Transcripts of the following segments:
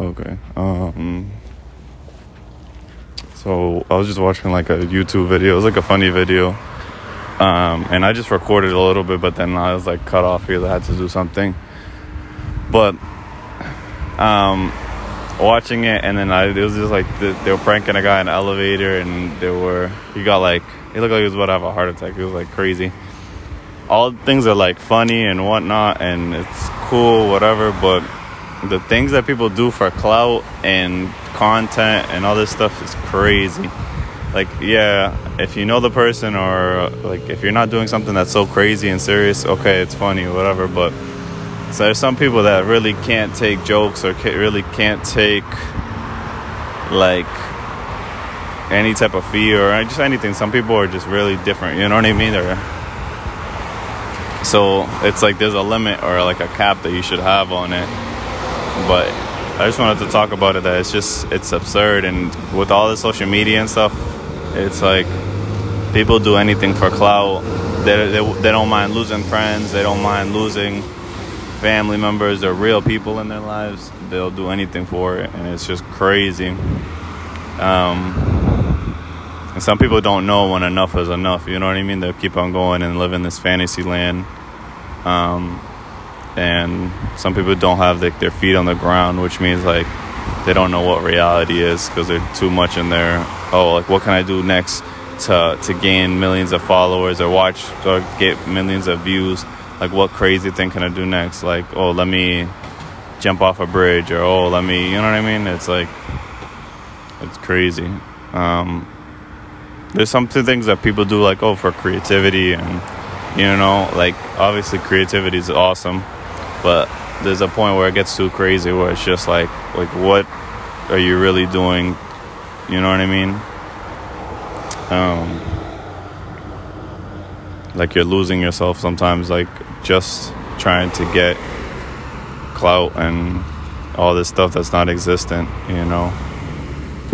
Okay. So I was just watching like a YouTube video. It was like a funny video. And I just recorded a little bit, but then I was like cut off because I had to do something. But watching it, and then it was just like they were pranking a guy in an elevator, and he looked like he was about to have a heart attack. It was like crazy. All things are like funny and whatnot, and it's cool, whatever, but the things that people do for clout and content and all this stuff is crazy. Like, yeah, if you know the person, or like if you're not doing something that's so crazy and serious, okay, it's funny, whatever, but so there's some people that really can't take jokes, or really can't take like any type of fear or just anything. Some people are just really different, you know what I mean? So it's like there's a limit or like a cap that you should have on it. But I just wanted to talk about it, that it's absurd. And with all the social media and stuff, it's like people do anything for clout. They don't mind losing friends. They don't mind losing family members or real people in their lives. They'll do anything for it, and it's just crazy. And some people don't know when enough is enough, you know what I mean? They'll keep on going and live in this fantasy land. And some people don't have their feet on the ground, which means like they don't know what reality is, because they're too much in their, what can I do next to gain millions of followers or get millions of views? Like, what crazy thing can I do next? Like, let me jump off a bridge, or let me, you know what I mean? It's like, it's crazy. There's some things that people do, like, for creativity, and, you know, like, obviously creativity is awesome, but there's a point where it gets too crazy, where it's just like, what are you really doing? You know what I mean? Like, you're losing yourself sometimes, like, just trying to get clout and all this stuff that's not existent, you know?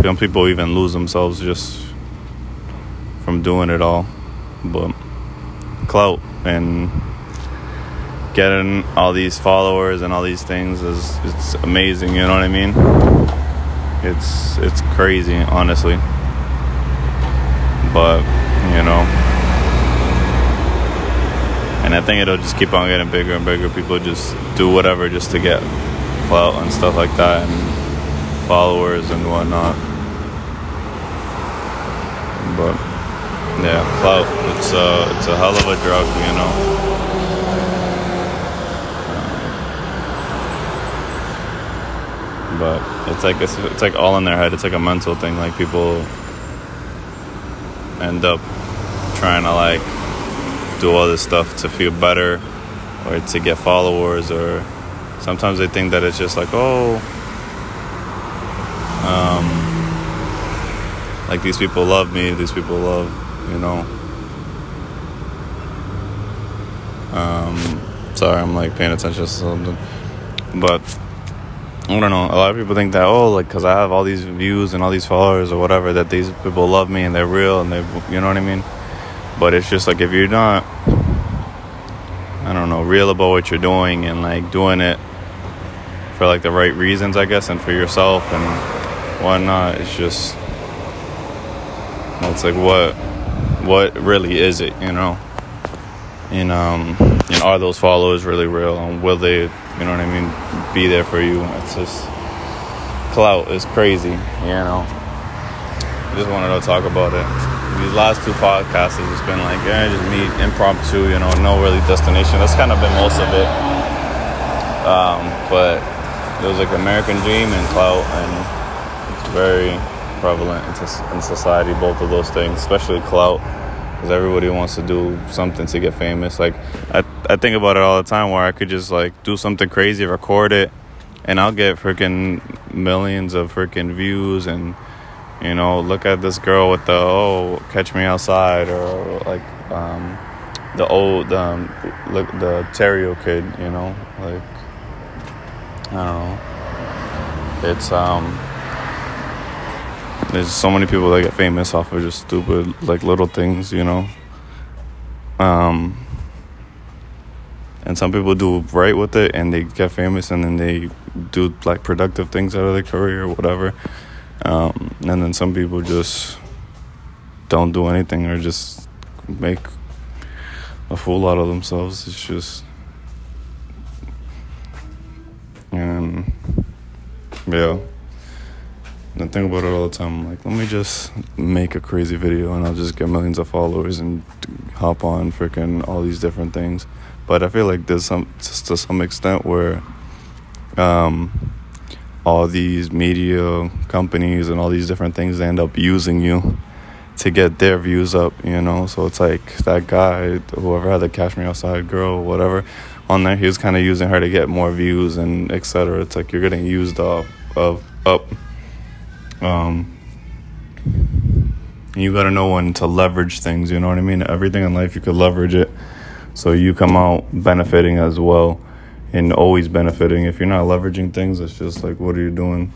Some people even lose themselves just from doing it all. But clout and getting all these followers and all these things it's amazing, you know what I mean? It's crazy, honestly. But, you know... And I think it'll just keep on getting bigger and bigger. People just do whatever just to get clout and stuff like that, and followers and whatnot. But yeah, clout, it's a hell of a drug, you know. But it's like all in their head. It's like a mental thing. Like, people end up trying to do all this stuff to feel better or to get followers, or sometimes they think that it's just like, like, these people love me, you know. Sorry, I'm like paying attention to something, but I don't know, a lot of people think that, because I have all these views and all these followers or whatever, that these people love me and they're real and they, you know what I mean? But it's just like, if you're not, I don't know, real about what you're doing, and like doing it for like the right reasons, I guess, and for yourself and whatnot, it's like, what really is it, you know? And are those followers really real, and will they, you know what I mean, be there for you? It's just, clout is crazy, you know? I just wanted to talk about it. These last two podcasts has been like, just me impromptu, you know, no really destination. That's kind of been most of it. But there was like American Dream and clout, and it's very prevalent in society, both of those things, especially clout, because everybody wants to do something to get famous. Like, I think about it all the time, where I could just like do something crazy, record it, and I'll get freaking millions of freaking views, and you know, look at this girl with the catch me outside, or like the old look, the Terrio kid, you know, like, I don't know. It's there's so many people that get famous off of just stupid like little things, you know. And some people do right with it and they get famous and then they do like productive things out of their career or whatever. And then some people just don't do anything or just make a fool out of themselves. It's just, and yeah, I think about it all the time. I'm like, let me just make a crazy video and I'll just get millions of followers and hop on freaking all these different things. But I feel like there's some, just to some extent, where all these media companies and all these different things, they end up using you to get their views up, you know? So it's like that guy, whoever had the Catch Me Outside girl, whatever, on there, he was kind of using her to get more views and et cetera. It's like you're getting used up. You got to know when to leverage things, you know what I mean? Everything in life, you could leverage it. So you come out benefiting as well and always benefiting. If you're not leveraging things, it's just like, what are you doing?